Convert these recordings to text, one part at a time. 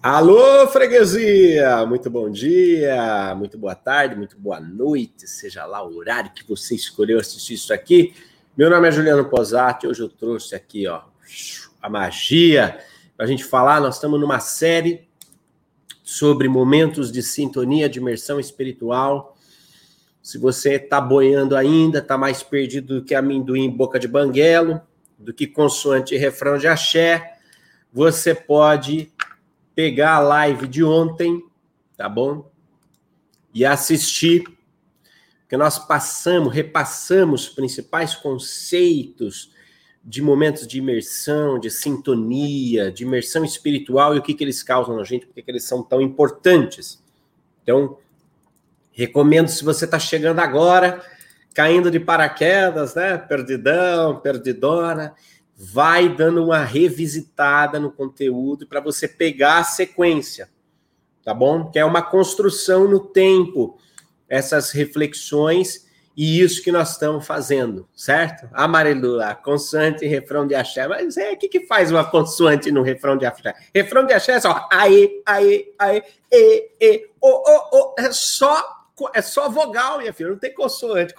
Alô, freguesia! Muito bom dia, muito boa tarde, muito boa noite, seja lá o horário que você escolheu assistir isso aqui. Meu nome é Juliano Pozati, hoje eu trouxe aqui ó, a magia para a gente falar. Nós estamos numa série sobre momentos de sintonia, de imersão espiritual. Se você está boiando ainda, está mais perdido do que amendoim em boca de banguelo, do que consoante e refrão de axé, você pode pegar a live de ontem, tá bom? E assistir, porque nós repassamos os principais conceitos de momentos de imersão, de sintonia, de imersão espiritual e o que, que eles causam na gente, porque que eles são tão importantes. Então, recomendo, se você está chegando agora, caindo de paraquedas, né? Perdidão, perdidona, vai dando uma revisitada no conteúdo para você pegar a sequência, tá bom? Que é uma construção no tempo, essas reflexões e isso que nós estamos fazendo, certo? Amarelo, a consoante e refrão de axé. Mas o que faz uma consoante no refrão de axé? Refrão de axé é só aê, aê, aê, e, e, o, é só vogal, minha filha, não tem consoante.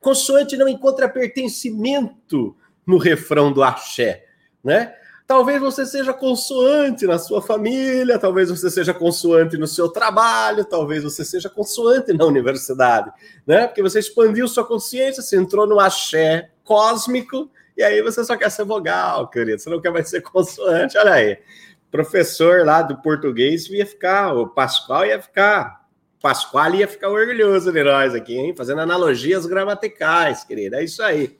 Consoante não encontra pertencimento no refrão do axé, né? Talvez você seja consoante na sua família, talvez você seja consoante no seu trabalho, talvez você seja consoante na universidade, né? Porque você expandiu sua consciência, você entrou no axé cósmico, e aí você só quer ser vogal, querido, você não quer mais ser consoante, olha aí. O professor lá do português ia ficar, o Pascoal ia ficar, Pasquale ia ficar orgulhoso de nós aqui, hein? Fazendo analogias gramaticais, querido, é isso aí.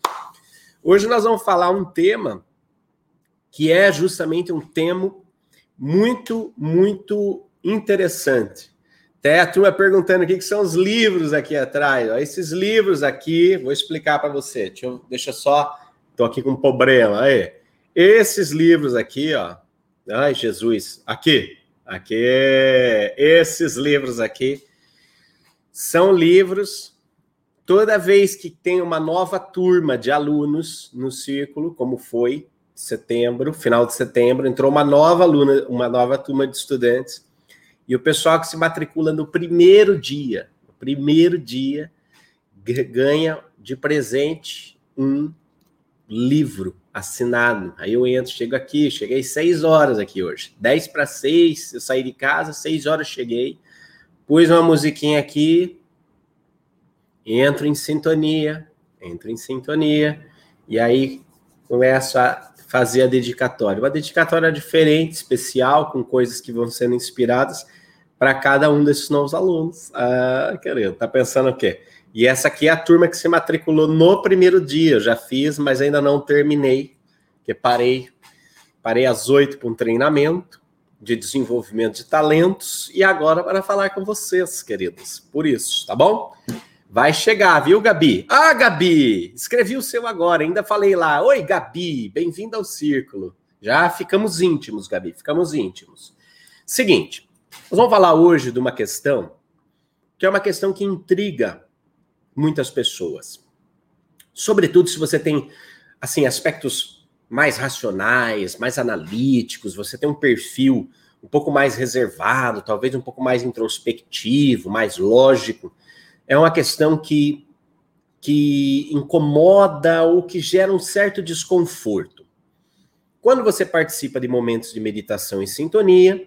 Hoje nós vamos falar um tema que é justamente um tema muito, muito interessante. Até a turma perguntando o que são os livros aqui atrás. Ó, esses livros aqui, vou explicar para você. Deixa eu só... Estou aqui com um problema. Aí. Esses livros aqui, ó. Ai, Jesus. Aqui. Esses livros aqui são livros... Toda vez que tem uma nova turma de alunos no círculo, como foi setembro, final de setembro, entrou uma nova turma de estudantes, e o pessoal que se matricula no primeiro dia, ganha de presente um livro assinado. Aí eu entro, cheguei 6 horas aqui hoje, 5:50, eu saí de casa, 6 horas cheguei, pus uma musiquinha aqui, entro em sintonia, e aí começo a fazer a dedicatória. Uma dedicatória diferente, especial, com coisas que vão sendo inspiradas para cada um desses novos alunos. Ah, querido, tá pensando o quê? E essa aqui é a turma que se matriculou no primeiro dia, eu já fiz, mas ainda não terminei, porque parei às 8 para um treinamento de desenvolvimento de talentos, e agora para falar com vocês, queridos, por isso, tá bom? Vai chegar, viu, Gabi? Ah, Gabi, escrevi o seu agora, ainda falei lá. Oi, Gabi, bem-vinda ao círculo. Já ficamos íntimos, Gabi, ficamos íntimos. Seguinte, nós vamos falar hoje de uma questão que é uma questão que intriga muitas pessoas. Sobretudo se você tem, assim, aspectos mais racionais, mais analíticos, você tem um perfil um pouco mais reservado, talvez um pouco mais introspectivo, mais lógico. É uma questão que incomoda ou que gera um certo desconforto. Quando você participa de momentos de meditação em sintonia,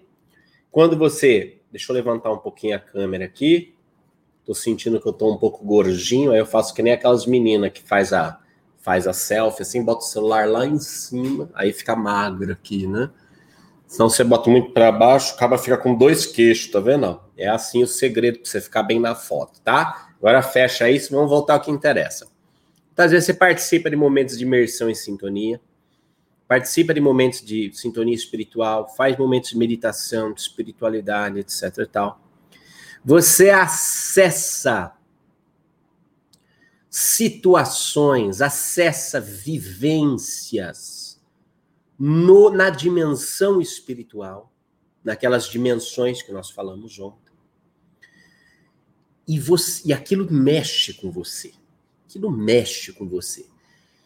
quando você... Deixa eu levantar um pouquinho a câmera aqui. Tô sentindo que eu tô um pouco gordinho, aí eu faço que nem aquelas meninas que faz a selfie, assim, bota o celular lá em cima, aí fica magro aqui, né? Senão você bota muito para baixo, acaba fica com 2 queixos, tá vendo? É assim o segredo para você ficar bem na foto, tá? Agora fecha isso, vamos voltar ao que interessa. Então, às vezes você participa de momentos de imersão em sintonia, participa de momentos de sintonia espiritual, faz momentos de meditação, de espiritualidade, etc e tal. Você acessa situações, acessa vivências na dimensão espiritual, naquelas dimensões que nós falamos ontem. E aquilo mexe com você. Aquilo mexe com você.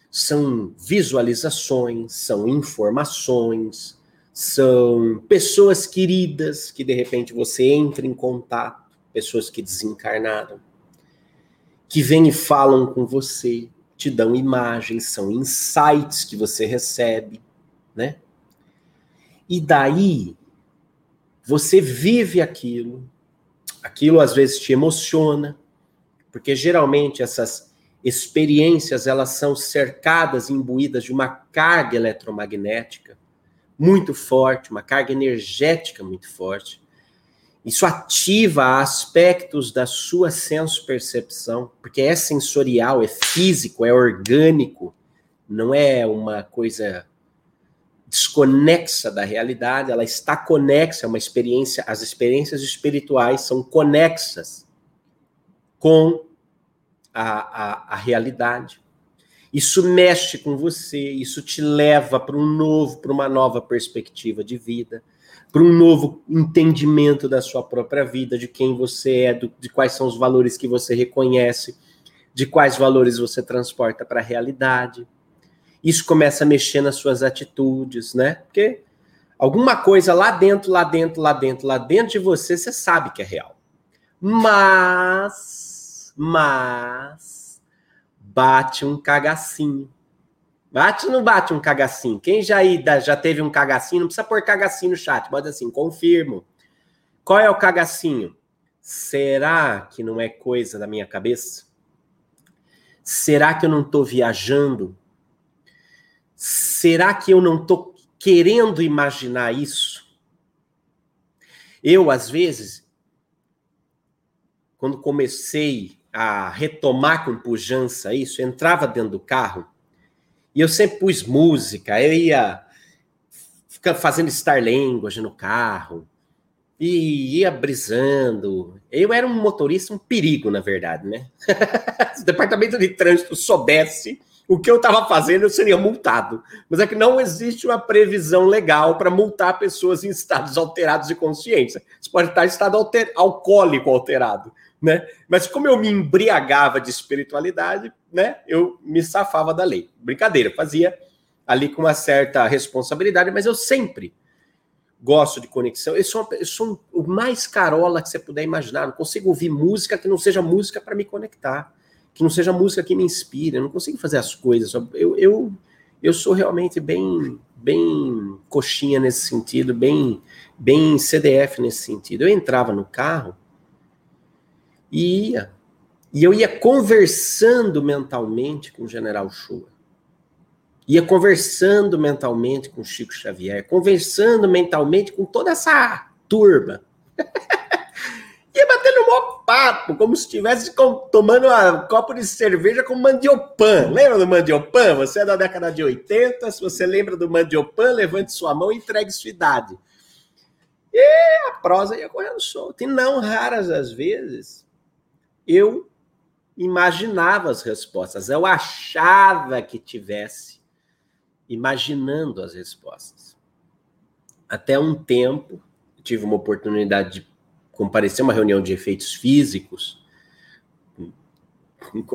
São visualizações, são informações, são pessoas queridas que de repente você entra em contato, pessoas que desencarnaram, que vêm e falam com você, te dão imagens, são insights que você recebe, né? E daí você vive aquilo, aquilo às vezes te emociona, porque geralmente essas experiências elas são cercadas, imbuídas de uma carga eletromagnética muito forte, uma carga energética muito forte. Isso ativa aspectos da sua senso-percepção, porque é sensorial, é físico, é orgânico, não é uma coisa desconexa da realidade, ela está conexa, é uma experiência, as experiências espirituais são conexas com a realidade. Isso mexe com você, isso te leva para um novo, para uma nova perspectiva de vida, para um novo entendimento da sua própria vida, de quem você é, de quais são os valores que você reconhece, de quais valores você transporta para a realidade. Isso começa a mexer nas suas atitudes, né? Porque alguma coisa lá dentro de você, você sabe que é real. Mas bate um cagacinho. Bate ou não bate um cagacinho? Quem já teve um cagacinho, não precisa pôr cagacinho no chat, mas assim, confirmo. Qual é o cagacinho? Será que não é coisa da minha cabeça? Será que eu não estou viajando? Será que eu não estou querendo imaginar isso? Eu, às vezes, quando comecei a retomar com pujança isso, eu entrava dentro do carro e eu sempre pus música, eu ia ficar fazendo star language no carro e ia brisando. Eu era um motorista, um perigo, na verdade, né? Se o departamento de trânsito soubesse o que eu estava fazendo, eu seria multado. Mas é que não existe uma previsão legal para multar pessoas em estados alterados de consciência. Você pode estar em estado alcoólico alterado, né? Mas como eu me embriagava de espiritualidade, né, eu me safava da lei. Brincadeira, fazia ali com uma certa responsabilidade, mas eu sempre gosto de conexão. Eu sou o mais carola que você puder imaginar. Não consigo ouvir música que não seja música para me conectar, que não seja música que me inspire. Eu não consigo fazer as coisas. Eu sou realmente bem coxinha nesse sentido, bem CDF nesse sentido. Eu entrava no carro e eu ia conversando mentalmente com o General Chua, ia conversando mentalmente com o Chico Xavier, conversando mentalmente com toda essa turma, ia batendo um maior papo, como se estivesse tomando um copo de cerveja com mandiopan. Lembra do mandiopan? Você é da década de 80, se você lembra do mandiopan, levante sua mão e entregue sua idade. E a prosa ia correndo solta, e não raras as vezes eu imaginava as respostas, eu achava que tivesse imaginando as respostas. Até um tempo, tive uma oportunidade de comparecer a uma reunião de efeitos físicos,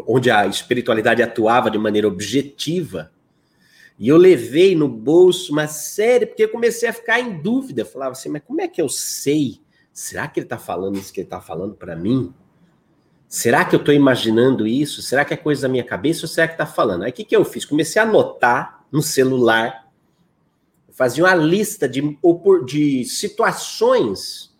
onde a espiritualidade atuava de maneira objetiva, e eu levei no bolso uma série, porque eu comecei a ficar em dúvida, eu falava assim, mas como é que eu sei? Será que ele está falando isso que ele está falando para mim? Será que eu estou imaginando isso? Será que é coisa da minha cabeça ou será que está falando? Aí o que eu fiz? Comecei a anotar no celular, fazia uma lista de situações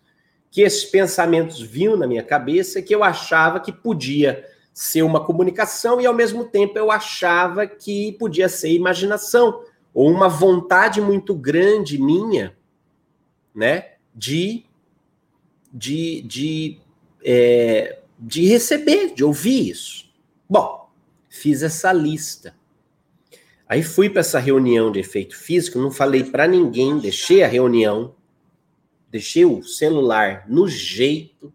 que esses pensamentos vinham na minha cabeça, que eu achava que podia ser uma comunicação e, ao mesmo tempo, eu achava que podia ser imaginação ou uma vontade muito grande minha, né, de receber, de ouvir isso. Bom, fiz essa lista. Aí fui para essa reunião de efeito físico, não falei para ninguém, deixei a reunião, deixei o celular no jeito.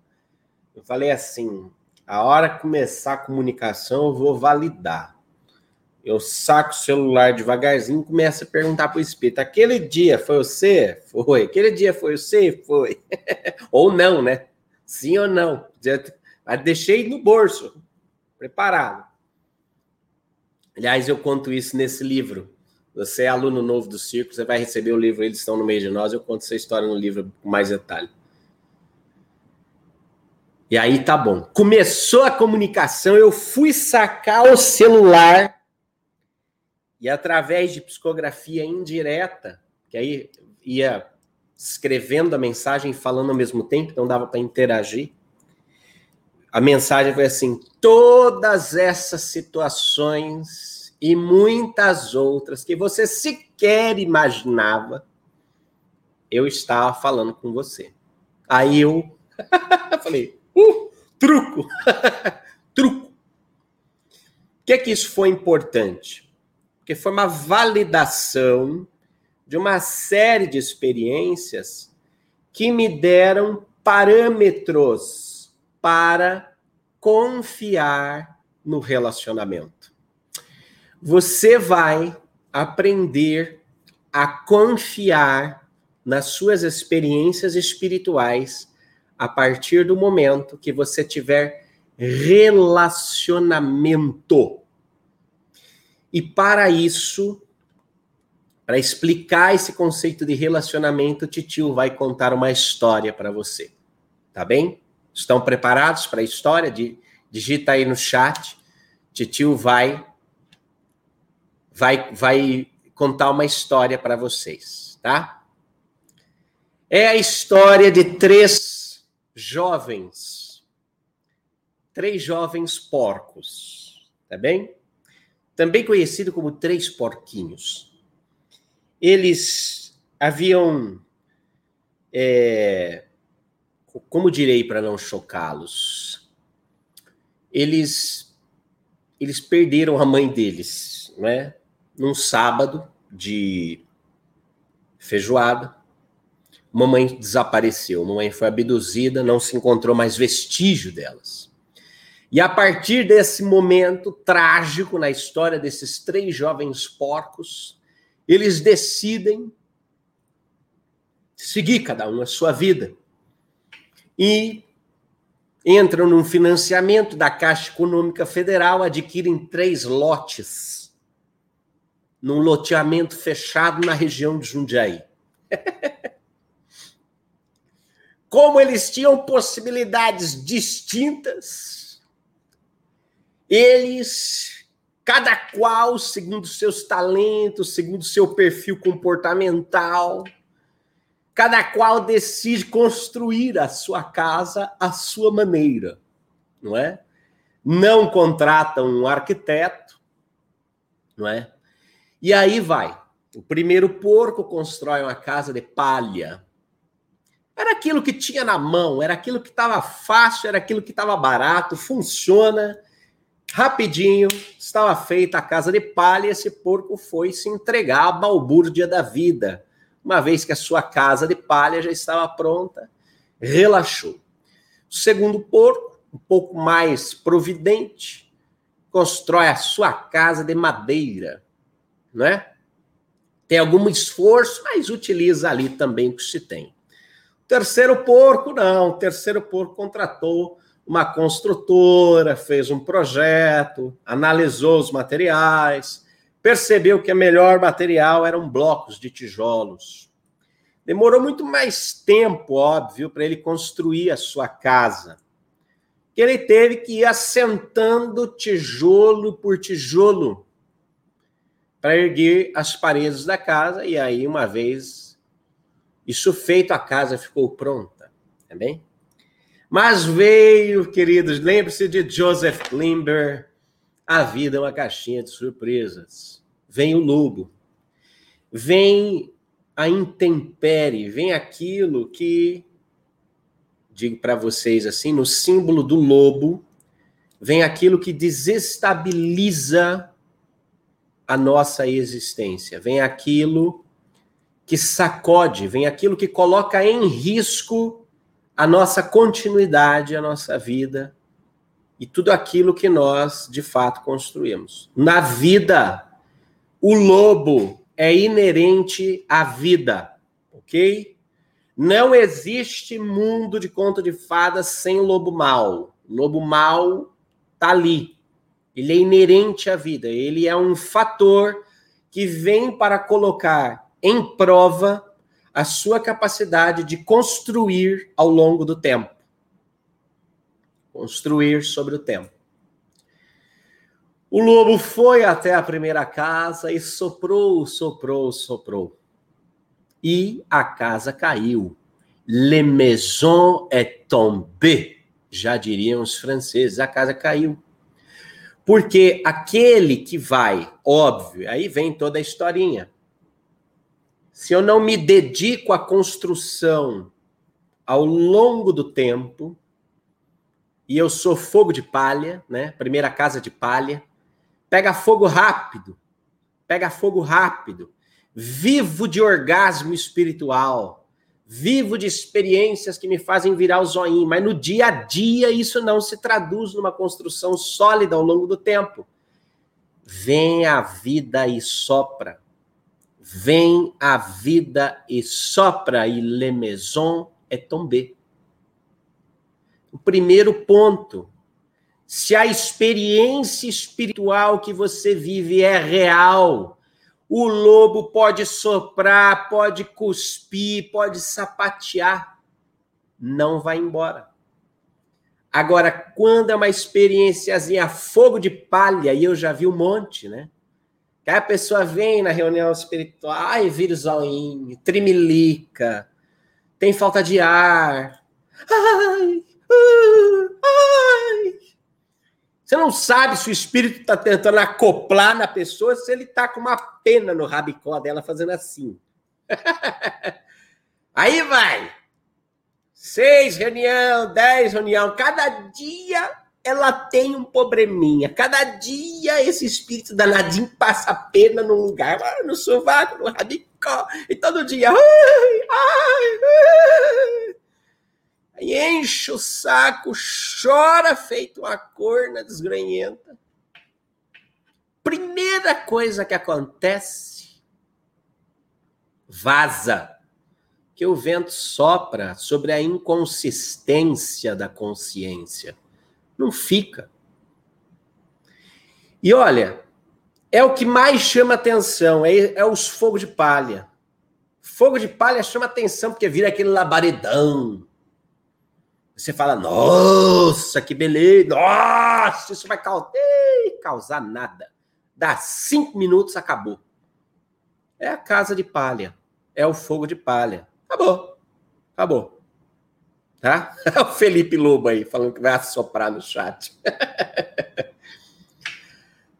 Eu falei assim, a hora que começar a comunicação eu vou validar. Eu saco o celular devagarzinho e começo a perguntar para o espírito, aquele dia foi você? Foi. Aquele dia foi você? Foi. Ou não, né? Sim ou não. Mas deixei no bolso, preparado. Aliás, eu conto isso nesse livro, Você é aluno novo do Círculo, você vai receber o livro Eles Estão no Meio de Nós, eu conto essa história no livro com mais detalhe. E aí tá bom. Começou a comunicação, eu fui sacar o celular e através de psicografia indireta, que aí ia escrevendo a mensagem e falando ao mesmo tempo, não dava para interagir. A mensagem foi assim: todas essas situações... e muitas outras que você sequer imaginava, eu estava falando com você. Aí eu falei, truco, truco. Por que isso foi importante? Porque foi uma validação de uma série de experiências que me deram parâmetros para confiar no relacionamento. Você vai aprender a confiar nas suas experiências espirituais a partir do momento que você tiver relacionamento. E para isso, para explicar esse conceito de relacionamento, Titio vai contar uma história para você. Tá bem? Estão preparados para a história? Digita aí no chat. Titio vai contar uma história para vocês, tá? É a história de três jovens porcos, tá bem? Também conhecido como três porquinhos. Eles haviam, como direi para não chocá-los, eles perderam a mãe deles, não é? Num sábado de feijoada, mamãe desapareceu. Mamãe foi abduzida, não se encontrou mais vestígio delas. E a partir desse momento trágico na história desses três jovens porcos, eles decidem seguir cada um a sua vida. E entram num financiamento da Caixa Econômica Federal, adquirem 3 lotes. Num loteamento fechado na região de Jundiaí. Como eles tinham possibilidades distintas, eles, cada qual, segundo seus talentos, segundo seu perfil comportamental, cada qual decide construir a sua casa à sua maneira, não é? Não contratam um arquiteto, não é? E aí vai. O primeiro porco constrói uma casa de palha. Era aquilo que tinha na mão, era aquilo que estava fácil, era aquilo que estava barato, funciona. Rapidinho, estava feita a casa de palha, esse porco foi se entregar à balbúrdia da vida. Uma vez que a sua casa de palha já estava pronta, relaxou. O segundo porco, um pouco mais providente, constrói a sua casa de madeira. Não é? Tem algum esforço, mas utiliza ali também o que se tem. O terceiro porco, não. O terceiro porco contratou uma construtora, fez um projeto, analisou os materiais, percebeu que o melhor material eram blocos de tijolos. Demorou muito mais tempo, óbvio, para ele construir a sua casa. Que ele teve que ir assentando tijolo por tijolo, para erguer as paredes da casa, e aí, uma vez isso feito, a casa ficou pronta, tá bem? Mas veio, queridos, lembre-se de Joseph Klimber, a vida é uma caixinha de surpresas. Vem o lobo, vem a intempérie, vem aquilo que, digo para vocês assim, no símbolo do lobo, vem aquilo que desestabiliza a nossa existência, vem aquilo que sacode, vem aquilo que coloca em risco a nossa continuidade, a nossa vida e tudo aquilo que nós, de fato, construímos. Na vida, o lobo é inerente à vida, ok? Não existe mundo de conto de fadas sem lobo mau. O lobo mau está ali. Ele é inerente à vida, ele é um fator que vem para colocar em prova a sua capacidade de construir ao longo do tempo. Construir sobre o tempo. O lobo foi até a primeira casa e soprou. E a casa caiu. La maison est tombée, já diriam os franceses, a casa caiu. Porque aquele que vai, óbvio, aí vem toda a historinha. Se eu não me dedico à construção ao longo do tempo, e eu sou fogo de palha, né? Primeira casa de palha, pega fogo rápido, vivo de orgasmo espiritual, vivo de experiências que me fazem virar o zoinho, mas no dia a dia isso não se traduz numa construção sólida ao longo do tempo. Vem a vida e sopra, e la maison est tombée. O primeiro ponto, se a experiência espiritual que você vive é real, o lobo pode soprar, pode cuspir, pode sapatear. Não vai embora. Agora, quando é uma experiênciazinha fogo de palha, e eu já vi um monte, né? Que a pessoa vem na reunião espiritual, ai, vira o zoinho, trimilica, tem falta de ar. Ai. Você não sabe se o espírito está tentando acoplar na pessoa, se ele está com uma pena no rabicó dela fazendo assim. Aí vai. 6 reunião, 10 reunião. Cada dia ela tem um probleminha. Cada dia esse espírito danadinho passa a pena num lugar, no sovaco, no rabicó. E todo dia... Ai. Aí enche o saco, chora feito uma corna desgranhenta. Primeira coisa que acontece, vaza, que o vento sopra sobre a inconsistência da consciência. Não fica. E olha, é o que mais chama atenção, é os fogos de palha. Fogo de palha chama atenção porque vira aquele labaredão. Você fala, nossa, que beleza, nossa, isso vai causar nada. Dá 5 minutos, acabou. É a casa de palha, é o fogo de palha. Acabou. Tá? É o Felipe Lobo aí, falando que vai assoprar no chat.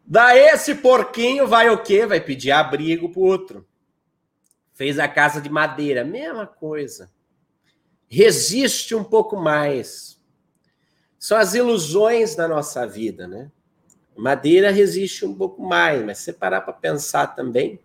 Daí esse porquinho vai o quê? Vai pedir abrigo pro outro. Fez a casa de madeira, mesma coisa. Resiste um pouco mais. São as ilusões da nossa vida, né? Madeira resiste um pouco mais, mas se parar para pensar também,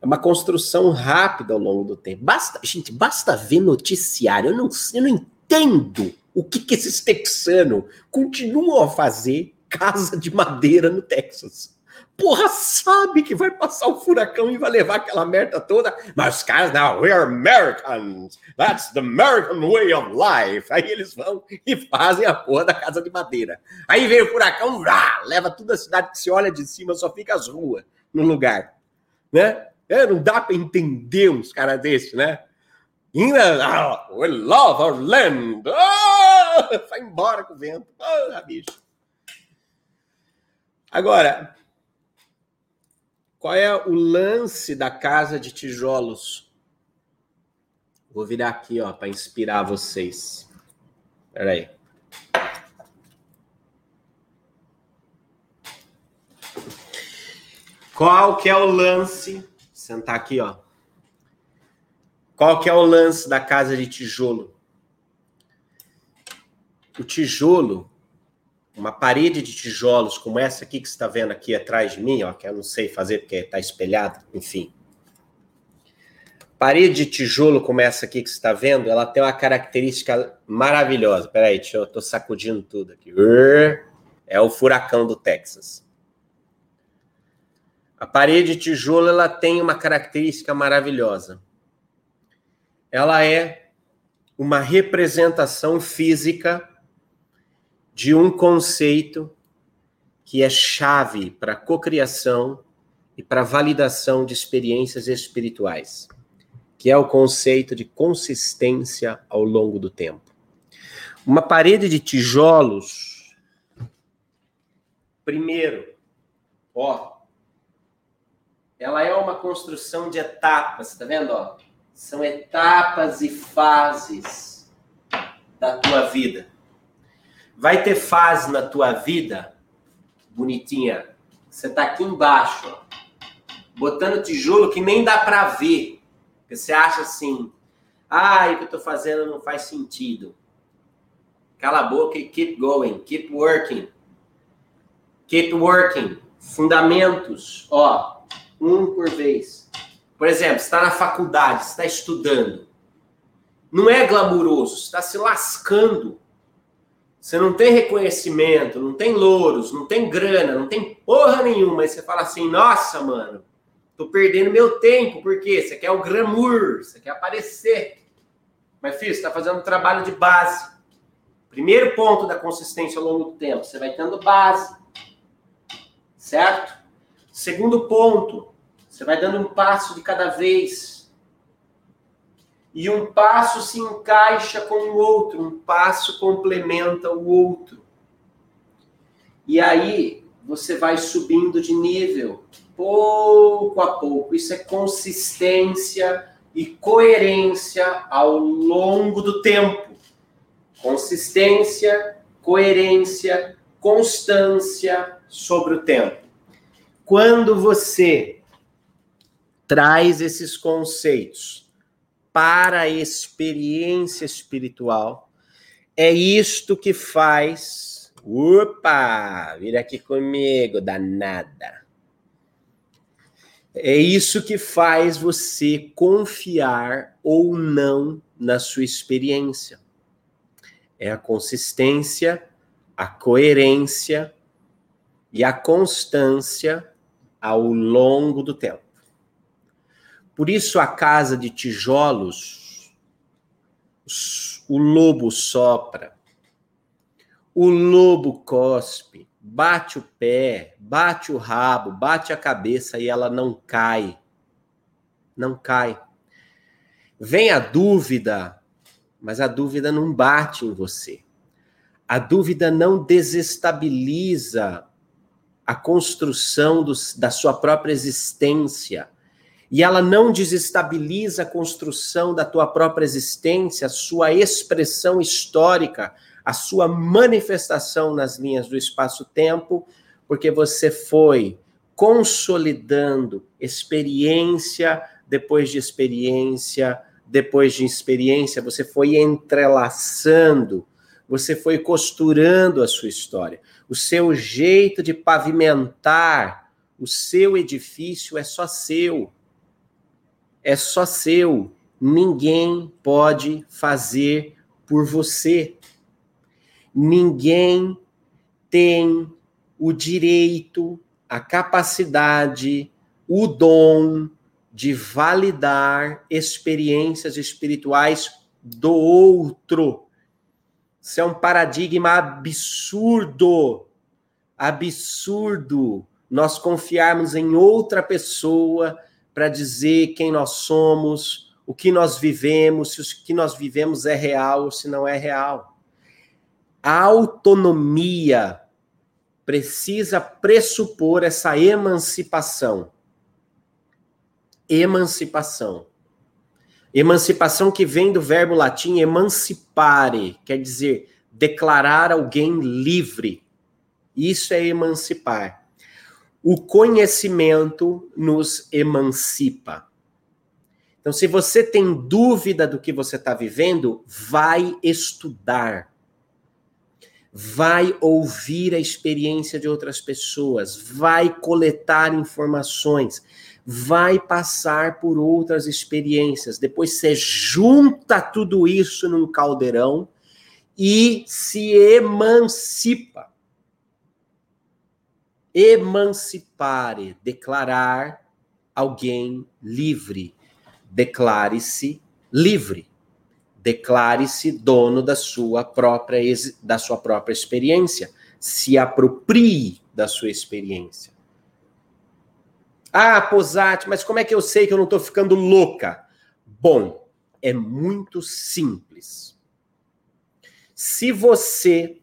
é uma construção rápida ao longo do tempo. Basta ver noticiário. Eu não entendo o que esses texanos continuam a fazer casa de madeira no Texas. Porra, sabe que vai passar o furacão e vai levar aquela merda toda. Mas os caras, não, we are Americans. That's the American way of life. Aí eles vão e fazem a porra da casa de madeira. Aí vem o furacão, leva toda a cidade que se olha de cima, só fica as ruas no lugar. Né? Não dá pra entender uns caras desses, né? We love our land. Oh! Vai embora com o vento. Oh, bicho. Agora... Qual é o lance da casa de tijolos? Vou virar aqui, ó, para inspirar vocês. Espera aí. Qual que é o lance? Vou sentar aqui, ó. Qual que é o lance da casa de tijolo? O tijolo... Uma parede de tijolos como essa aqui que você está vendo aqui atrás de mim, ó, que eu não sei fazer porque está espelhado, enfim. Parede de tijolo como essa aqui que você está vendo, ela tem uma característica maravilhosa. Peraí, eu estou sacudindo tudo aqui. É o furacão do Texas. A parede de tijolo, ela tem uma característica maravilhosa. Ela é uma representação física de um conceito que é chave para a cocriação e para validação de experiências espirituais, que é o conceito de consistência ao longo do tempo. Uma parede de tijolos, primeiro, ela é uma construção de etapas, tá vendo? São etapas e fases da tua vida. Vai ter fase na tua vida, bonitinha, você tá aqui embaixo, botando tijolo que nem dá para ver, porque você acha assim, o que eu tô fazendo não faz sentido. Cala a boca e keep going, keep working. Keep working. Fundamentos, um por vez. Por exemplo, você está na faculdade, você está estudando. Não é glamuroso, você está se lascando. Você não tem reconhecimento, não tem louros, não tem grana, não tem porra nenhuma. Aí você fala assim, nossa, mano, tô perdendo meu tempo. Por quê? Você quer o glamour, você quer aparecer. Mas, filho, você tá fazendo um trabalho de base. Primeiro ponto da consistência ao longo do tempo, você vai tendo base. Certo? Segundo ponto, você vai dando um passo de cada vez. E um passo se encaixa com o outro, um passo complementa o outro. E aí, você vai subindo de nível, pouco a pouco. Isso é consistência e coerência ao longo do tempo. Consistência, coerência, constância sobre o tempo. Quando você traz esses conceitos para a experiência espiritual, é isto que faz... Opa! Vira aqui comigo, danada! É isso que faz você confiar ou não na sua experiência. É a consistência, a coerência e a constância ao longo do tempo. Por isso, a casa de tijolos, o lobo sopra, o lobo cospe, bate o pé, bate o rabo, bate a cabeça e ela não cai. Não cai. Vem a dúvida, mas a dúvida não bate em você. A dúvida não desestabiliza a construção da sua própria existência. E ela não desestabiliza a construção da tua própria existência, a sua expressão histórica, a sua manifestação nas linhas do espaço-tempo, porque você foi consolidando experiência depois de experiência, você foi entrelaçando, você foi costurando a sua história. O seu jeito de pavimentar o seu edifício é só seu. É só seu, ninguém pode fazer por você. Ninguém tem o direito, a capacidade, o dom de validar experiências espirituais do outro. Isso é um paradigma absurdo, nós confiarmos em outra pessoa para dizer quem nós somos, o que nós vivemos, se o que nós vivemos é real ou se não é real. A autonomia precisa pressupor essa emancipação. Emancipação que vem do verbo latim emancipare, quer dizer, declarar alguém livre. Isso é emancipar. O conhecimento nos emancipa. Então, se você tem dúvida do que você está vivendo, vai estudar. Vai ouvir a experiência de outras pessoas. Vai coletar informações. Vai passar por outras experiências. Depois você junta tudo isso num caldeirão e se emancipa. Emancipare, declarar alguém livre. Declare-se livre. Declare-se dono da sua própria experiência. Se aproprie da sua experiência. Ah, Pozati, mas como é que eu sei que eu não estou ficando louca? Bom, é muito simples. Se você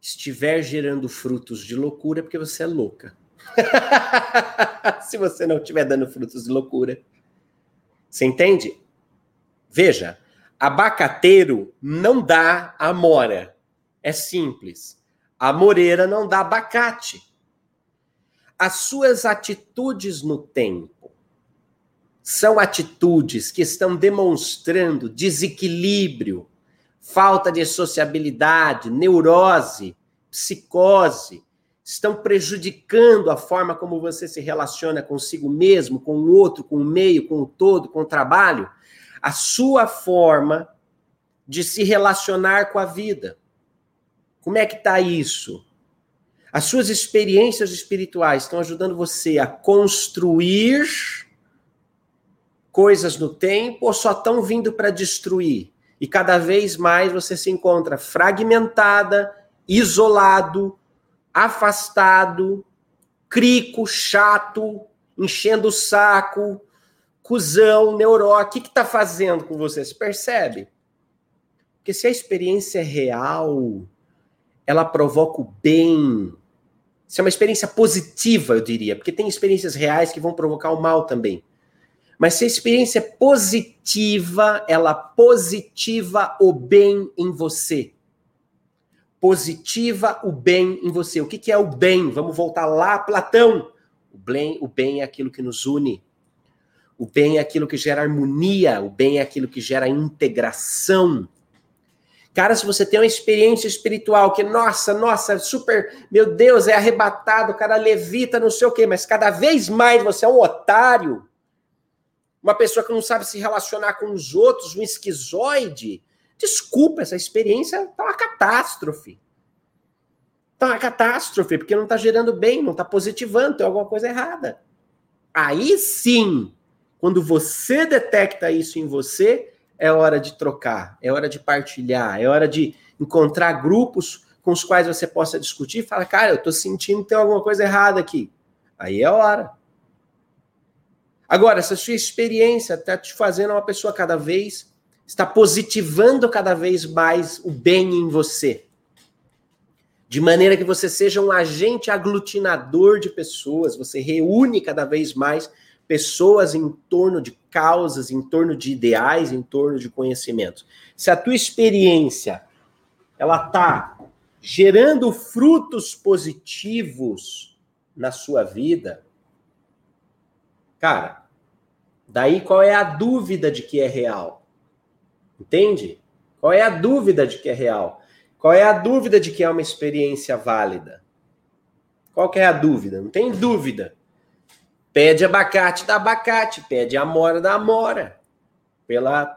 estiver gerando frutos de loucura, é porque você é louca. Se você não estiver dando frutos de loucura. Você entende? Veja, abacateiro não dá amora. É simples. A moreira não dá abacate. As suas atitudes no tempo são atitudes que estão demonstrando desequilíbrio, falta de sociabilidade, neurose, psicose. Estão prejudicando a forma como você se relaciona consigo mesmo, com o outro, com o meio, com o todo, com o trabalho. A sua forma de se relacionar com a vida. Como é que está isso? As suas experiências espirituais estão ajudando você a construir coisas no tempo ou só estão vindo para destruir? E cada vez mais você se encontra fragmentada, isolado, afastado, crico, chato, enchendo o saco, cuzão, neuró. O que está fazendo com você? Você percebe? Porque se a experiência é real, ela provoca o bem. Isso é uma experiência positiva, eu diria, porque tem experiências reais que vão provocar o mal também. Mas se a experiência é positiva, ela positiva o bem em você. Positiva o bem em você. O que é o bem? Vamos voltar lá, Platão. O bem é aquilo que nos une. O bem é aquilo que gera harmonia. O bem é aquilo que gera integração. Cara, se você tem uma experiência espiritual que, nossa, super, meu Deus, é arrebatado, o cara levita, não sei o quê, mas cada vez mais você é um otário, uma pessoa que não sabe se relacionar com os outros, um esquizoide, desculpa, essa experiência tá uma catástrofe. Tá uma catástrofe, porque não tá gerando bem, não tá positivando, tem alguma coisa errada. Aí sim, quando você detecta isso em você, é hora de trocar, é hora de partilhar, é hora de encontrar grupos com os quais você possa discutir e falar, cara, eu tô sentindo que tem alguma coisa errada aqui. Aí é hora. Agora, se a sua experiência tá te fazendo uma pessoa cada vez, está positivando cada vez mais o bem em você, de maneira que você seja um agente aglutinador de pessoas, você reúne cada vez mais pessoas em torno de causas, em torno de ideais, em torno de conhecimentos. Se a tua experiência ela está gerando frutos positivos na sua vida, cara, daí qual é a dúvida de que é real? Entende? Qual é a dúvida de que é real? Qual é a dúvida de que é uma experiência válida? Qual que é a dúvida? Não tem dúvida. Pede abacate da abacate, pede amora da amora.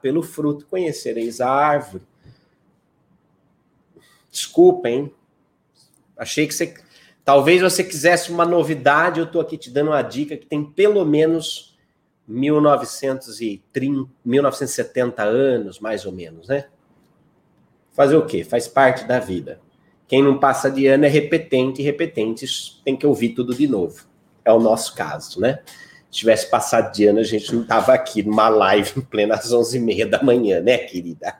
Pelo fruto conhecereis a árvore. Desculpa, hein? Achei que você... Talvez você quisesse uma novidade, eu estou aqui te dando uma dica que tem pelo menos 1930, 1970 anos, mais ou menos, né? Fazer o quê? Faz parte da vida. Quem não passa de ano é repetente, e repetente tem que ouvir tudo de novo. É o nosso caso, né? Se tivesse passado de ano, a gente não estava aqui numa live em plena às 11h30 da manhã, né, querida?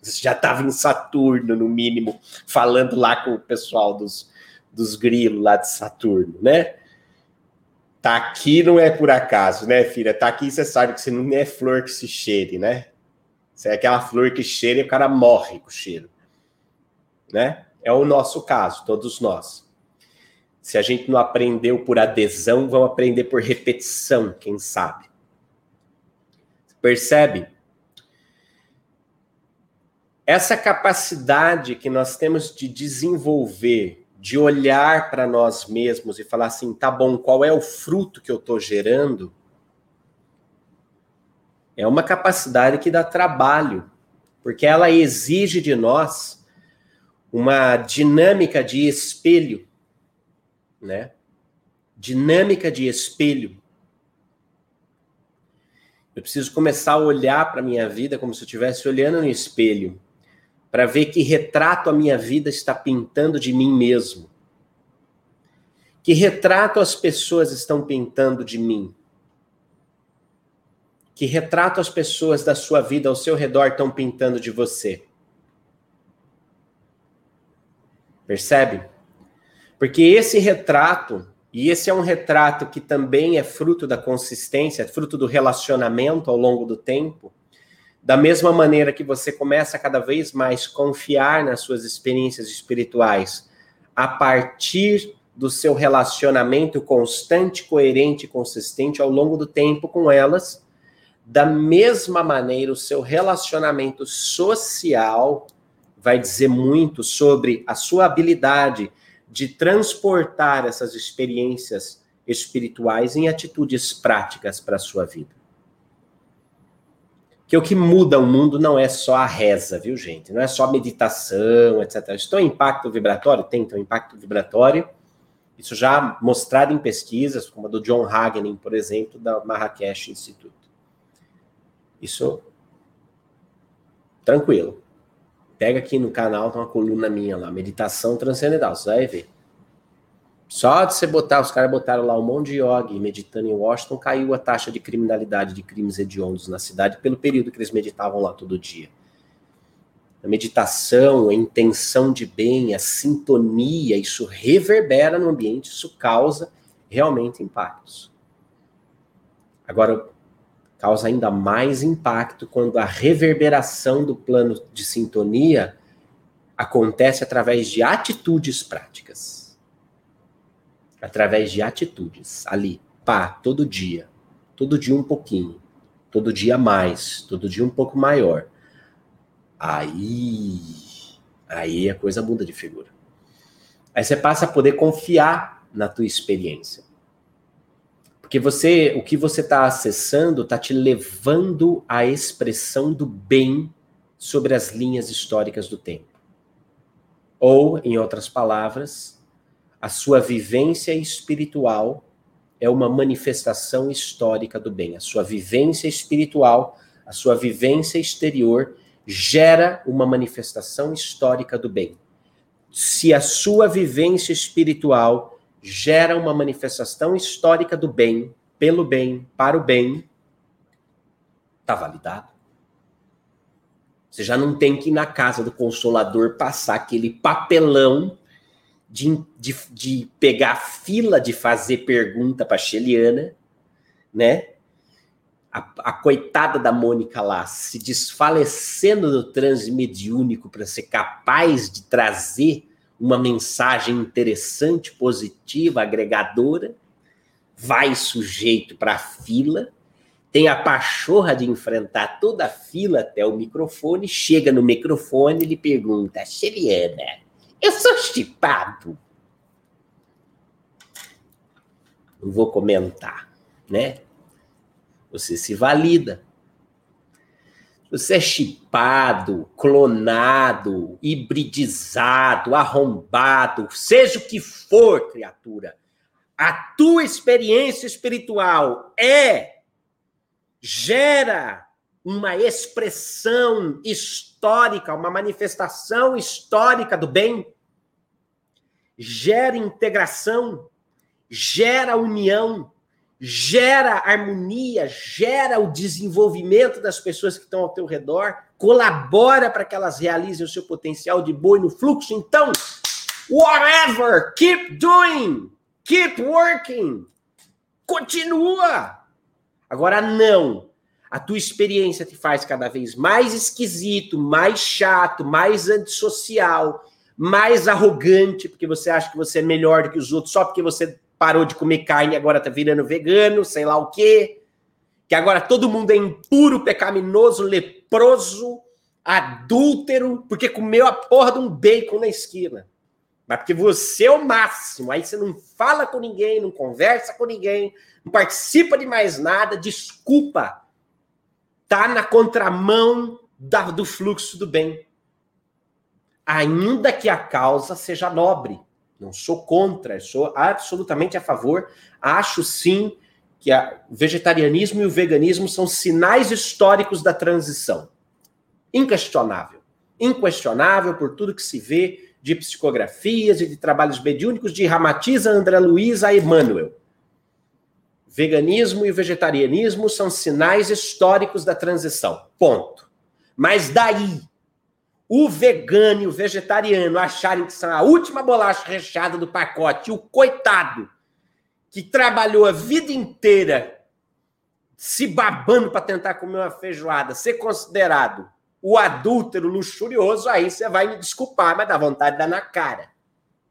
Você já estava em Saturno, no mínimo, falando lá com o pessoal dos grilos lá de Saturno, né? Tá aqui não é por acaso, né, filha? Tá aqui, você sabe que você não é flor que se cheire, né? Você é aquela flor que cheira e o cara morre com o cheiro, né? É o nosso caso, todos nós. Se a gente não aprendeu por adesão, vamos aprender por repetição, quem sabe. Percebe? Essa capacidade que nós temos de desenvolver, de olhar para nós mesmos e falar assim, tá bom, qual é o fruto que eu estou gerando? É uma capacidade que dá trabalho, porque ela exige de nós uma dinâmica de espelho, né? Dinâmica de espelho. Eu preciso começar a olhar para a minha vida como se eu estivesse olhando no espelho, para ver que retrato a minha vida está pintando de mim mesmo. Que retrato as pessoas estão pintando de mim? Que retrato as pessoas da sua vida ao seu redor estão pintando de você? Percebe? Porque esse retrato, e esse é um retrato que também é fruto da consistência, é fruto do relacionamento ao longo do tempo, da mesma maneira que você começa a cada vez mais confiar nas suas experiências espirituais, a partir do seu relacionamento constante, coerente e consistente ao longo do tempo com elas, da mesma maneira o seu relacionamento social vai dizer muito sobre a sua habilidade de transportar essas experiências espirituais em atitudes práticas para a sua vida. Que o que muda o mundo não é só a reza, viu, gente? Não é só a meditação, etc. Isso tem um impacto vibratório? Tem um impacto vibratório. Isso já mostrado em pesquisas, como a do John Hagelin, por exemplo, da Maharishi Institute. Isso, tranquilo. Pega aqui no canal, tem uma coluna minha lá, meditação transcendental, você vai ver. Só de você botar, os caras botaram lá um monte de yogi meditando em Washington, caiu a taxa de criminalidade, de crimes hediondos na cidade, pelo período que eles meditavam lá todo dia. A meditação, a intenção de bem, a sintonia, isso reverbera no ambiente, isso causa realmente impactos. Agora, causa ainda mais impacto quando a reverberação do plano de sintonia acontece através de atitudes práticas. Através de atitudes, ali, todo dia um pouquinho, todo dia mais, todo dia um pouco maior. Aí a coisa muda de figura. Aí você passa a poder confiar na tua experiência. Porque o que você está acessando está te levando à expressão do bem sobre as linhas históricas do tempo. Ou, em outras palavras, a sua vivência espiritual é uma manifestação histórica do bem. A sua vivência espiritual, a sua vivência exterior gera uma manifestação histórica do bem. Se a sua vivência espiritual gera uma manifestação histórica do bem, pelo bem, para o bem, está validado. Você já não tem que ir na casa do Consolador passar aquele papelão de pegar a fila de fazer pergunta para a Xeliana, né? A coitada da Mônica lá se desfalecendo no transe mediúnico para ser capaz de trazer uma mensagem interessante, positiva, agregadora, vai sujeito para a fila, tem a pachorra de enfrentar toda a fila até o microfone, chega no microfone e lhe pergunta, Xeliana, eu sou chipado? Não vou comentar, né? Você se valida. Você é chipado, clonado, hibridizado, arrombado, seja o que for, criatura. A tua experiência espiritual gera uma expressão histórica, uma manifestação histórica do bem. Gera integração, gera união, gera harmonia, gera o desenvolvimento das pessoas que estão ao teu redor, colabora para que elas realizem o seu potencial de boi no fluxo. Então, whatever, keep doing, keep working, continua. Agora não, a tua experiência te faz cada vez mais esquisito, mais chato, mais antissocial, mais arrogante, porque você acha que você é melhor do que os outros só porque você parou de comer carne, agora tá virando vegano, sei lá o quê. Que agora todo mundo é impuro, pecaminoso, leproso, adúltero, porque comeu a porra de um bacon na esquina. Mas porque você é o máximo. Aí você não fala com ninguém, não conversa com ninguém, não participa de mais nada, desculpa. Tá na contramão do fluxo do bem. Ainda que a causa seja nobre. Não sou contra, sou absolutamente a favor. Acho, sim, que o vegetarianismo e o veganismo são sinais históricos da transição. Inquestionável. Inquestionável por tudo que se vê de psicografias e de trabalhos mediúnicos de Ramatiza, André Luiz a Emmanuel. Veganismo e vegetarianismo são sinais históricos da transição. Ponto. Mas daí, o vegano e o vegetariano acharem que são a última bolacha recheada do pacote, o coitado que trabalhou a vida inteira se babando para tentar comer uma feijoada, ser considerado o adúltero luxurioso, aí você vai me desculpar, mas dá vontade de dar na cara.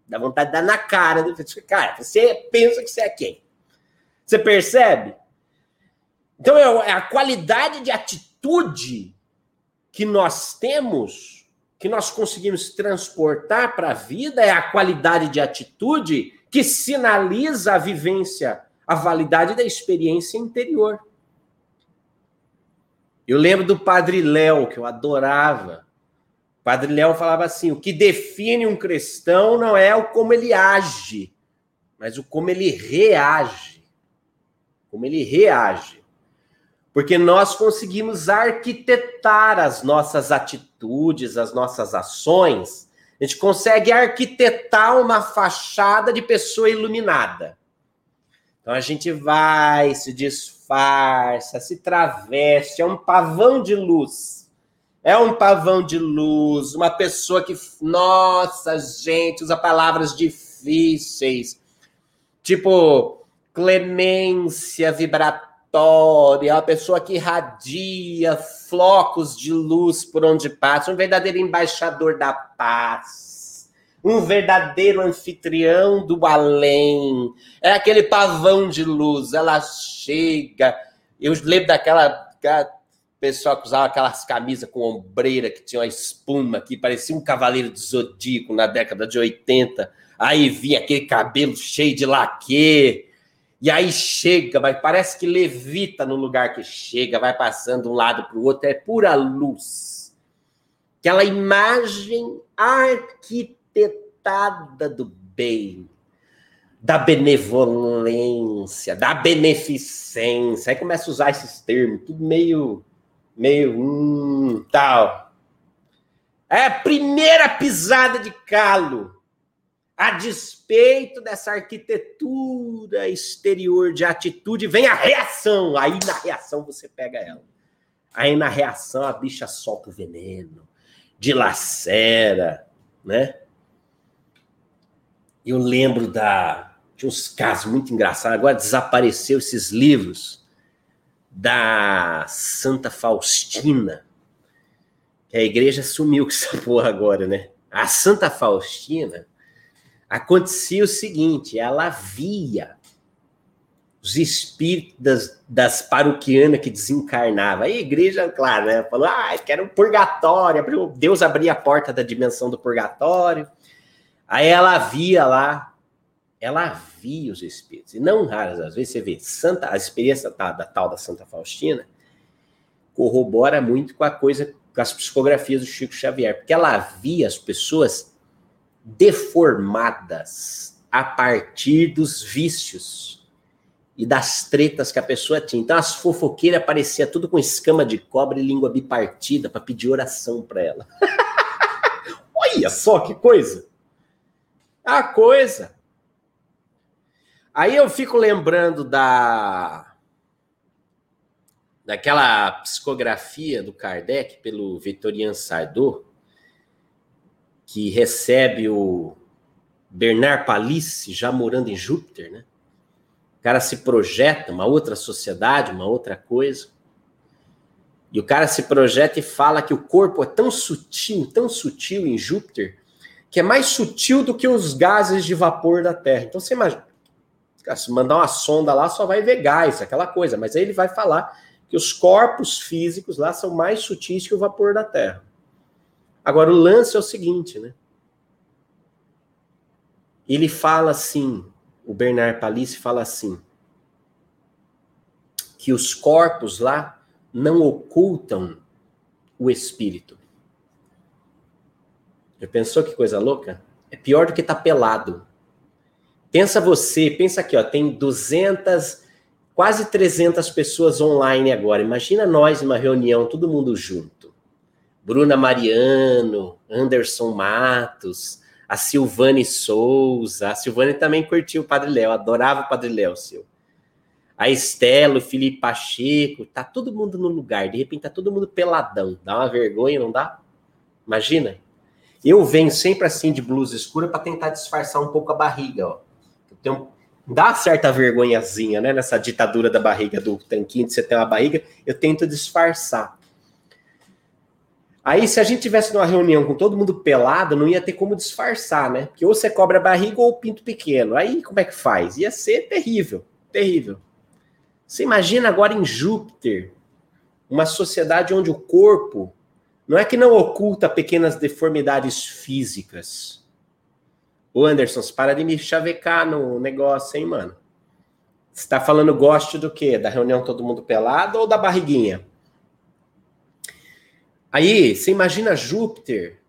Dá vontade de dar na cara. Cara, você pensa que você é quem? Você percebe? Então, é a qualidade de atitude que nós temos, que nós conseguimos transportar para a vida, é a qualidade de atitude que sinaliza a vivência, a validade da experiência interior. Eu lembro do Padre Léo, que eu adorava. O Padre Léo falava assim, o que define um cristão não é o como ele age, mas o como ele reage. Como ele reage. Porque nós conseguimos arquitetar as nossas atitudes, as nossas ações. A gente consegue arquitetar uma fachada de pessoa iluminada. Então a gente vai, se disfarça, se traveste, é um pavão de luz. É um pavão de luz, uma pessoa que, nossa, gente, usa palavras difíceis. Tipo... clemência vibratória, uma pessoa que irradia flocos de luz por onde passa, um verdadeiro embaixador da paz, um verdadeiro anfitrião do além, é aquele pavão de luz, ela chega, eu lembro daquela pessoa que usava aquelas camisas com ombreira, que tinha uma espuma, que parecia um cavaleiro de Zodíaco na década de 80, aí vinha aquele cabelo cheio de laque, e aí chega, vai, parece que levita no lugar que chega, vai passando de um lado para o outro, é pura luz. Aquela imagem arquitetada do bem, da benevolência, da beneficência. Aí começa a usar esses termos, tudo meio tal. É a primeira pisada de calo. A despeito dessa arquitetura exterior de atitude, vem a reação. Aí, na reação, você pega ela. Aí, na reação, a bicha solta o veneno, dilacera, né? Eu lembro de uns casos muito engraçados. Agora desapareceu esses livros da Santa Faustina. A igreja sumiu com essa porra agora, né? A Santa Faustina... acontecia o seguinte, ela via os espíritos das paroquianas que desencarnavam. Aí a igreja, claro, né, falou, que era um purgatório, Deus abria a porta da dimensão do purgatório. Aí ela via os espíritos. E não raras, às vezes você vê, a experiência da tal da Santa Faustina corrobora muito com as psicografias do Chico Xavier, porque ela via as pessoas deformadas a partir dos vícios e das tretas que a pessoa tinha. Então, as fofoqueiras aparecia tudo com escama de cobra e língua bipartida para pedir oração para ela. Olha só que coisa! A coisa! Aí eu fico lembrando daquela psicografia do Kardec pelo Vitorian Sardô, que recebe o Bernard Palissy, já morando em Júpiter, né? O cara se projeta, uma outra sociedade, uma outra coisa. E o cara se projeta e fala que o corpo é tão sutil em Júpiter, que é mais sutil do que os gases de vapor da Terra. Então você imagina, se mandar uma sonda lá, só vai ver gás, aquela coisa. Mas aí ele vai falar que os corpos físicos lá são mais sutis que o vapor da Terra. Agora, o lance é o seguinte, né? Ele fala assim, o Bernard Palissy fala assim, que os corpos lá não ocultam o espírito. Já pensou que coisa louca? É pior do que estar pelado. Pensa aqui, ó, tem 200, quase 300 pessoas online agora. Imagina nós numa reunião, todo mundo junto. Bruna Mariano, Anderson Matos, a Silvane Souza, a Silvane também curtiu o Padre Léo, adorava o Padre Léo, seu. A Estela, o Felipe Pacheco, tá todo mundo no lugar, de repente tá todo mundo peladão, dá uma vergonha, não dá? Imagina. Eu venho sempre assim de blusa escura para tentar disfarçar um pouco a barriga, ó. Então, dá certa vergonhazinha, né, nessa ditadura da barriga, do tanquinho de você ter uma barriga, eu tento disfarçar. Aí, se a gente tivesse numa reunião com todo mundo pelado, não ia ter como disfarçar, né? Porque ou você cobra a barriga ou o pinto pequeno. Aí, como é que faz? Ia ser terrível, terrível. Você imagina agora em Júpiter, uma sociedade onde o corpo não é que não oculta pequenas deformidades físicas. Ô Anderson, para de me chavecar no negócio, hein, mano? Você tá falando goste do quê? Da reunião todo mundo pelado ou da barriguinha? Aí, você imagina Júpiter.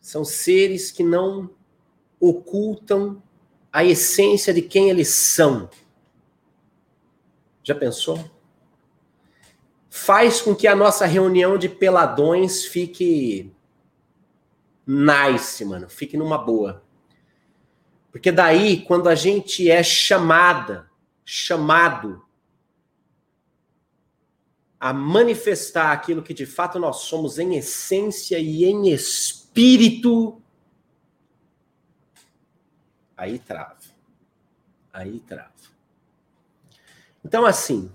São seres que não ocultam a essência de quem eles são. Já pensou? Faz com que a nossa reunião de peladões fique nice, mano. Fique numa boa. Porque daí, quando a gente é chamado a manifestar aquilo que de fato nós somos em essência e em espírito, aí trava. Aí trava. Então, assim,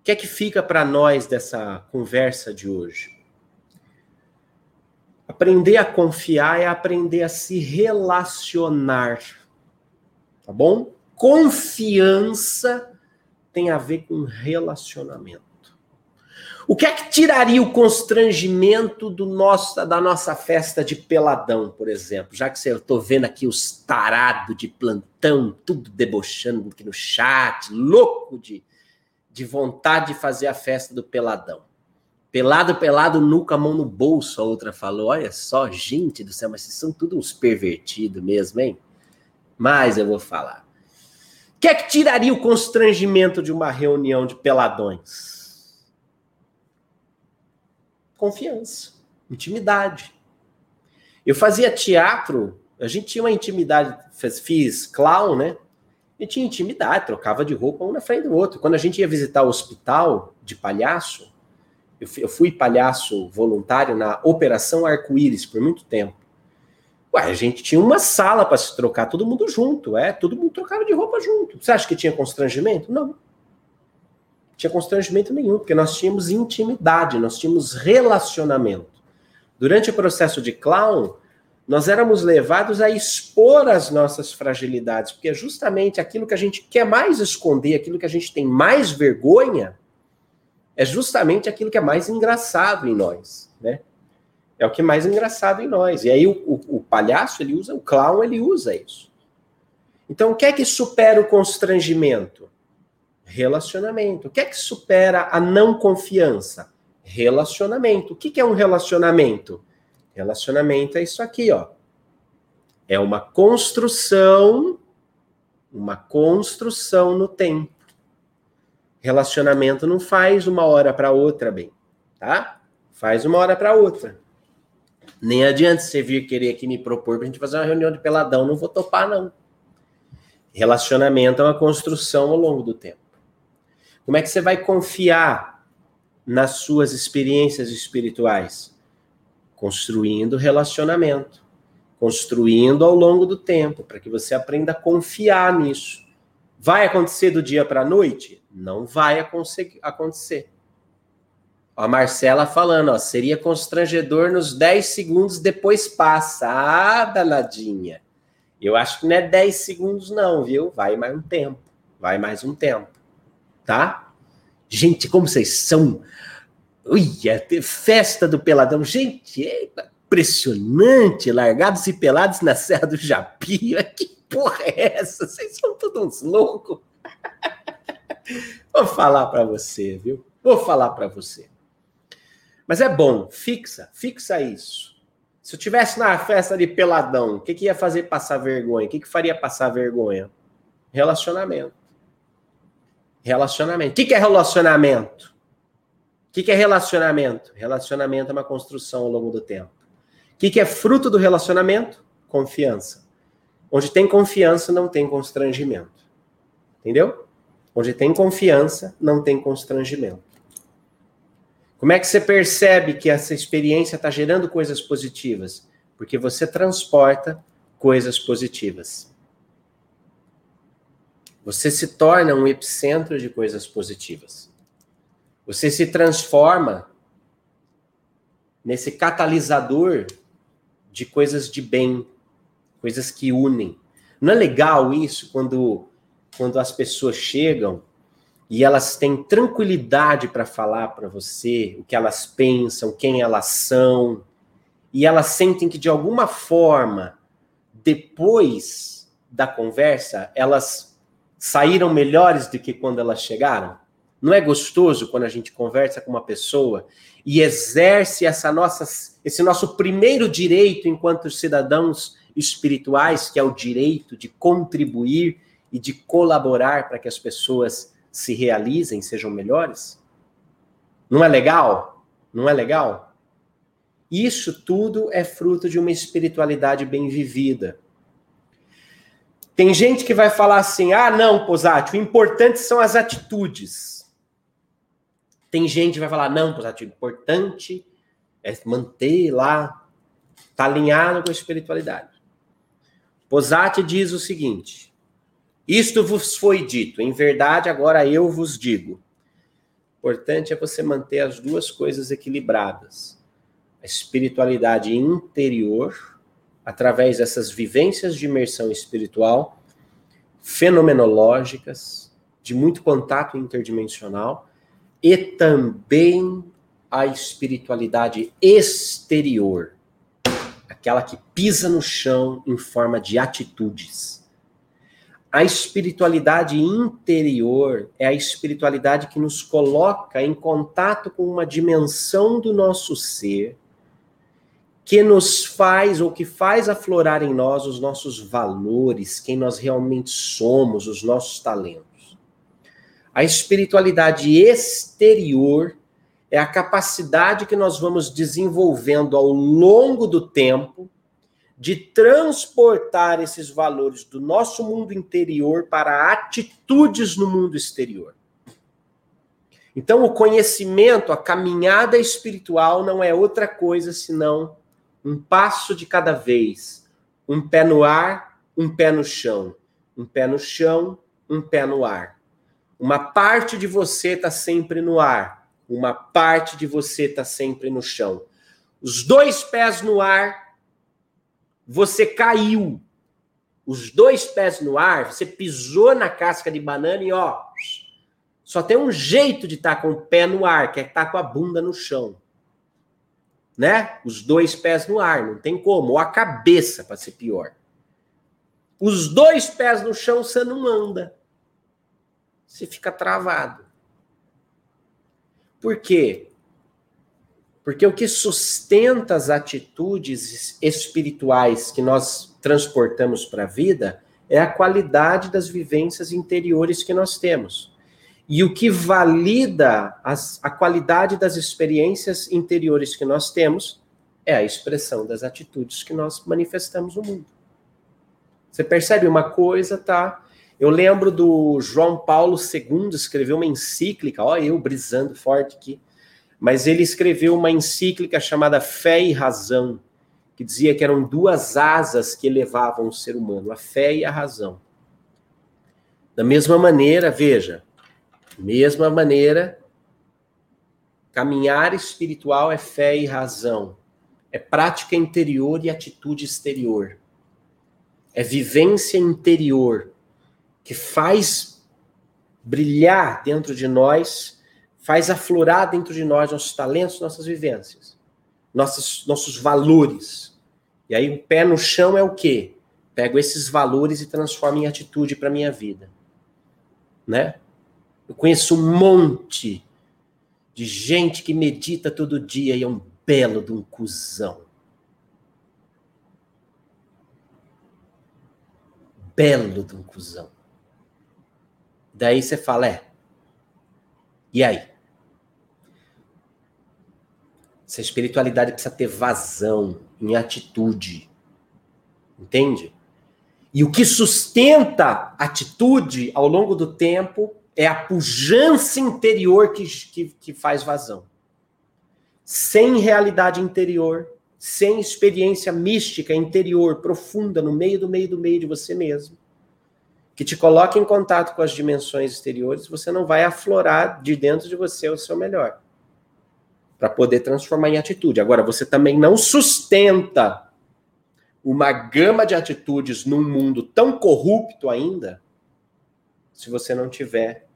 o que é que fica para nós dessa conversa de hoje? Aprender a confiar é aprender a se relacionar, tá bom? Confiança tem a ver com relacionamento. O que é que tiraria o constrangimento da nossa festa de peladão, por exemplo? Já que eu tô vendo aqui os tarados de plantão, tudo debochando aqui no chat, louco de vontade de fazer a festa do peladão. Pelado, pelado, nuca, mão no bolso, a outra falou. Olha só, gente do céu, mas vocês são tudo uns pervertidos mesmo, hein? Mas eu vou falar. O que é que tiraria o constrangimento de uma reunião de peladões? Confiança, intimidade. Eu fazia teatro, a gente tinha uma intimidade, fiz clown, né? E tinha intimidade, trocava de roupa um na frente do outro. Quando a gente ia visitar o hospital de palhaço, eu fui palhaço voluntário na Operação Arco-Íris por muito tempo. Ué, a gente tinha uma sala para se trocar, todo mundo junto, todo mundo trocava de roupa junto. Você acha que tinha constrangimento? Não. Não tinha constrangimento nenhum, porque nós tínhamos intimidade, nós tínhamos relacionamento. Durante o processo de clown, nós éramos levados a expor as nossas fragilidades, porque é justamente aquilo que a gente quer mais esconder, aquilo que a gente tem mais vergonha, é justamente aquilo que é mais engraçado em nós, né? É o que é mais engraçado em nós. E aí o palhaço, ele usa, o clown, ele usa isso. Então, o que é que supera o constrangimento? Relacionamento. O que é que supera a não confiança? Relacionamento. O que é um relacionamento? Relacionamento é isso aqui, ó. É uma construção no tempo. Relacionamento não faz uma hora para outra, bem, tá? Faz uma hora para outra. Nem adianta você vir querer aqui me propor pra gente fazer uma reunião de peladão, não vou topar, não. Relacionamento é uma construção ao longo do tempo. Como é que você vai confiar nas suas experiências espirituais? Construindo relacionamento. Construindo ao longo do tempo, para que você aprenda a confiar nisso. Vai acontecer do dia para a noite? Não vai acontecer. A Marcela falando, ó, seria constrangedor nos 10 segundos, depois passa. Ah, danadinha. Eu acho que não é 10 segundos não, viu? Vai mais um tempo, tá? Gente, como vocês são... Uia, festa do peladão. Gente, é impressionante, largados e pelados na Serra do Japi. Que porra é essa? Vocês são todos uns loucos. Vou falar pra você, viu? Mas é bom, fixa isso. Se eu estivesse na festa de peladão, o que que ia fazer passar vergonha? O que que faria passar vergonha? Relacionamento. O que é relacionamento? Relacionamento é uma construção ao longo do tempo. O que é fruto do relacionamento? Confiança. Onde tem confiança, não tem constrangimento. Entendeu? Onde tem confiança, não tem constrangimento. Como é que você percebe que essa experiência está gerando coisas positivas? Porque você transporta coisas positivas. Você se torna um epicentro de coisas positivas. Você se transforma nesse catalisador de coisas de bem, coisas que unem. Não é legal isso quando as pessoas chegam e elas têm tranquilidade para falar para você o que elas pensam, quem elas são, e elas sentem que de alguma forma, depois da conversa, elas saíram melhores do que quando elas chegaram? Não é gostoso quando a gente conversa com uma pessoa e exerce esse nosso primeiro direito enquanto cidadãos espirituais, que é o direito de contribuir e de colaborar para que as pessoas se realizem, sejam melhores? Não é legal? Não é legal? Isso tudo é fruto de uma espiritualidade bem vivida. Tem gente que vai falar assim, não, Pozati, o importante são as atitudes. Tem gente que vai falar, não, Pozati, o importante é manter lá, tá alinhado com a espiritualidade. Pozati diz o seguinte, isto vos foi dito, em verdade agora eu vos digo. O importante é você manter as duas coisas equilibradas. A espiritualidade interior, através dessas vivências de imersão espiritual, fenomenológicas, de muito contato interdimensional, e também a espiritualidade exterior, aquela que pisa no chão em forma de atitudes. A espiritualidade interior é a espiritualidade que nos coloca em contato com uma dimensão do nosso ser, que nos faz, ou que faz aflorar em nós os nossos valores, quem nós realmente somos, os nossos talentos. A espiritualidade exterior é a capacidade que nós vamos desenvolvendo ao longo do tempo de transportar esses valores do nosso mundo interior para atitudes no mundo exterior. Então, o conhecimento, a caminhada espiritual não é outra coisa senão um passo de cada vez, um pé no ar, um pé no chão, um pé no chão, um pé no ar. Uma parte de você está sempre no ar, uma parte de você está sempre no chão. Os dois pés no ar, você caiu. Os dois pés no ar, você pisou na casca de banana e ó, só tem um jeito de estar com o pé no ar, que é estar com a bunda no chão. Né? Os dois pés no ar, não tem como. Ou a cabeça, para ser pior. Os dois pés no chão, você não anda. Você fica travado. Por quê? Porque o que sustenta as atitudes espirituais que nós transportamos para a vida é a qualidade das vivências interiores que nós temos. E o que valida a qualidade das experiências interiores que nós temos é a expressão das atitudes que nós manifestamos no mundo. Você percebe uma coisa, tá? Eu lembro do João Paulo II, escreveu uma encíclica, eu brisando forte aqui, mas ele escreveu uma encíclica chamada Fé e Razão, que dizia que eram duas asas que elevavam o ser humano, a fé e a razão. Da mesma maneira, veja, mesma maneira, caminhar espiritual é fé e razão. É prática interior e atitude exterior. É vivência interior que faz brilhar dentro de nós, faz aflorar dentro de nós nossos talentos, nossas vivências, nossos valores. E aí o pé no chão é o quê? Pego esses valores e transformo em atitude para a minha vida. Né? Eu conheço um monte de gente que medita todo dia e é um belo de um cuzão. Belo de um cuzão. Daí você fala, e aí? Essa espiritualidade precisa ter vazão em atitude. Entende? E o que sustenta a atitude ao longo do tempo é a pujança interior que faz vazão. Sem realidade interior, sem experiência mística interior, profunda, no meio de você mesmo, que te coloca em contato com as dimensões exteriores, você não vai aflorar de dentro de você o seu melhor, para poder transformar em atitude. Agora, você também não sustenta uma gama de atitudes num mundo tão corrupto ainda, se você não tiver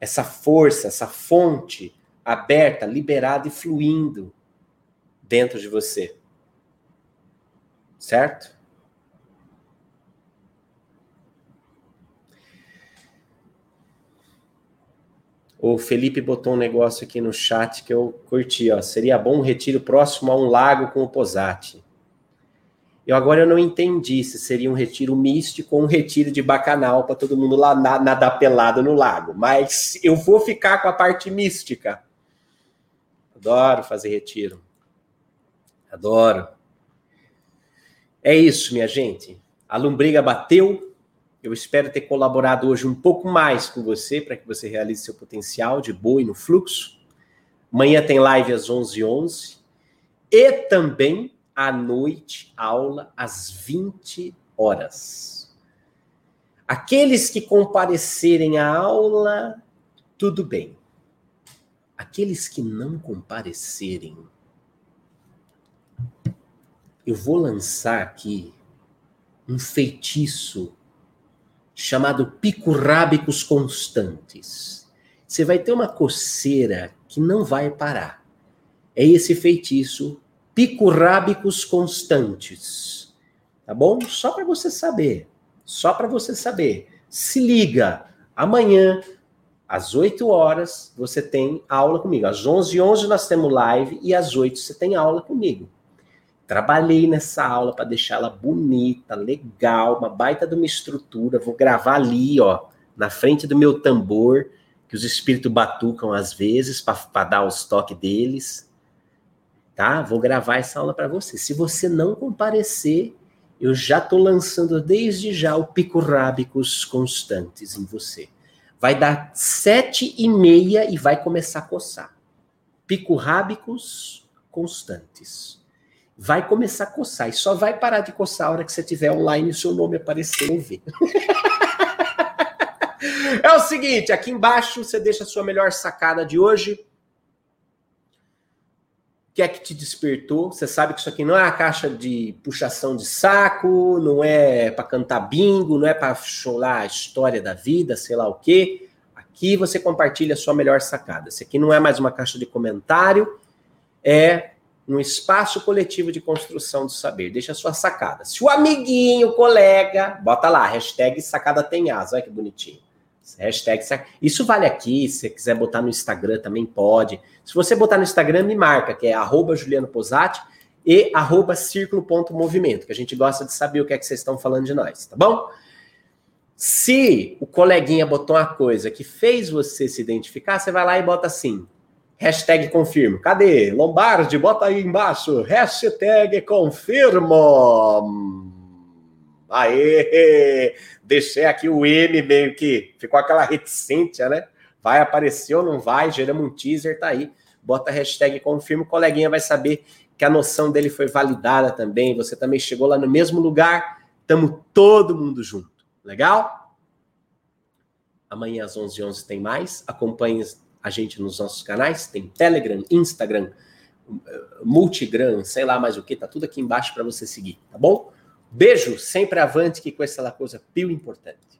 essa força, essa fonte aberta, liberada e fluindo dentro de você. Certo? O Felipe botou um negócio aqui no chat que eu curti, ó. Seria bom um retiro próximo a um lago com o Pozati. Agora eu não entendi se seria um retiro místico ou um retiro de bacanal para todo mundo lá nadar pelado no lago. Mas eu vou ficar com a parte mística. Adoro fazer retiro. Adoro. É isso, minha gente. A lombriga bateu. Eu espero ter colaborado hoje um pouco mais com você para que você realize seu potencial de boa e no fluxo. Amanhã tem live às 11h11. E também... à noite, aula, às 20 horas. Aqueles que comparecerem à aula, tudo bem. Aqueles que não comparecerem, eu vou lançar aqui um feitiço chamado picurrábicos constantes. Você vai ter uma coceira que não vai parar. É esse feitiço picurrábicos constantes, tá bom? Só para você saber, só para você saber. Se liga, amanhã, às 8 horas, você tem aula comigo. Às 11h11 nós temos live e às 8 você tem aula comigo. Trabalhei nessa aula para deixá-la bonita, legal, uma baita de uma estrutura. Vou gravar ali, ó, na frente do meu tambor, que os espíritos batucam às vezes para dar os toques deles. Tá? Vou gravar essa aula para você. Se você não comparecer, eu já estou lançando desde já o picurrábicos constantes em você. Vai dar 7h30 e vai começar a coçar. Picurrábicos constantes. Vai começar a coçar. E só vai parar de coçar a hora que você estiver online e o seu nome aparecer e ver. É o seguinte, aqui embaixo você deixa a sua melhor sacada de hoje. O que é que te despertou? Você sabe que isso aqui não é a caixa de puxação de saco, não é para cantar bingo, não é para chorar a história da vida, sei lá o quê. Aqui você compartilha a sua melhor sacada. Isso aqui não é mais uma caixa de comentário, é um espaço coletivo de construção do saber. Deixa a sua sacada. Se o amiguinho, colega, bota lá, hashtag sacada tem asa, olha que bonitinho. Hashtag, isso vale aqui, se você quiser botar no Instagram também pode. Se você botar no Instagram, me marca, que é @JulianoPozati e @circulo.movimento, que a gente gosta de saber o que é que vocês estão falando de nós, tá bom? Se o coleguinha botou uma coisa que fez você se identificar, você vai lá e bota assim, hashtag confirmo. Cadê? Lombardi, bota aí embaixo, hashtag confirmo. Aê! Deixei aqui o M meio que... Ficou aquela reticência, né? Vai aparecer ou não vai? Geramos um teaser, tá aí. Bota a hashtag confirma, o coleguinha vai saber que a noção dele foi validada também. Você também chegou lá no mesmo lugar. Tamo todo mundo junto. Legal? Amanhã às 11h11 tem mais. Acompanhe a gente nos nossos canais. Tem Telegram, Instagram, Multigram, sei lá mais o que. Tá tudo aqui embaixo para você seguir, tá bom? Beijo, sempre avante, que com essa coisa pio importante.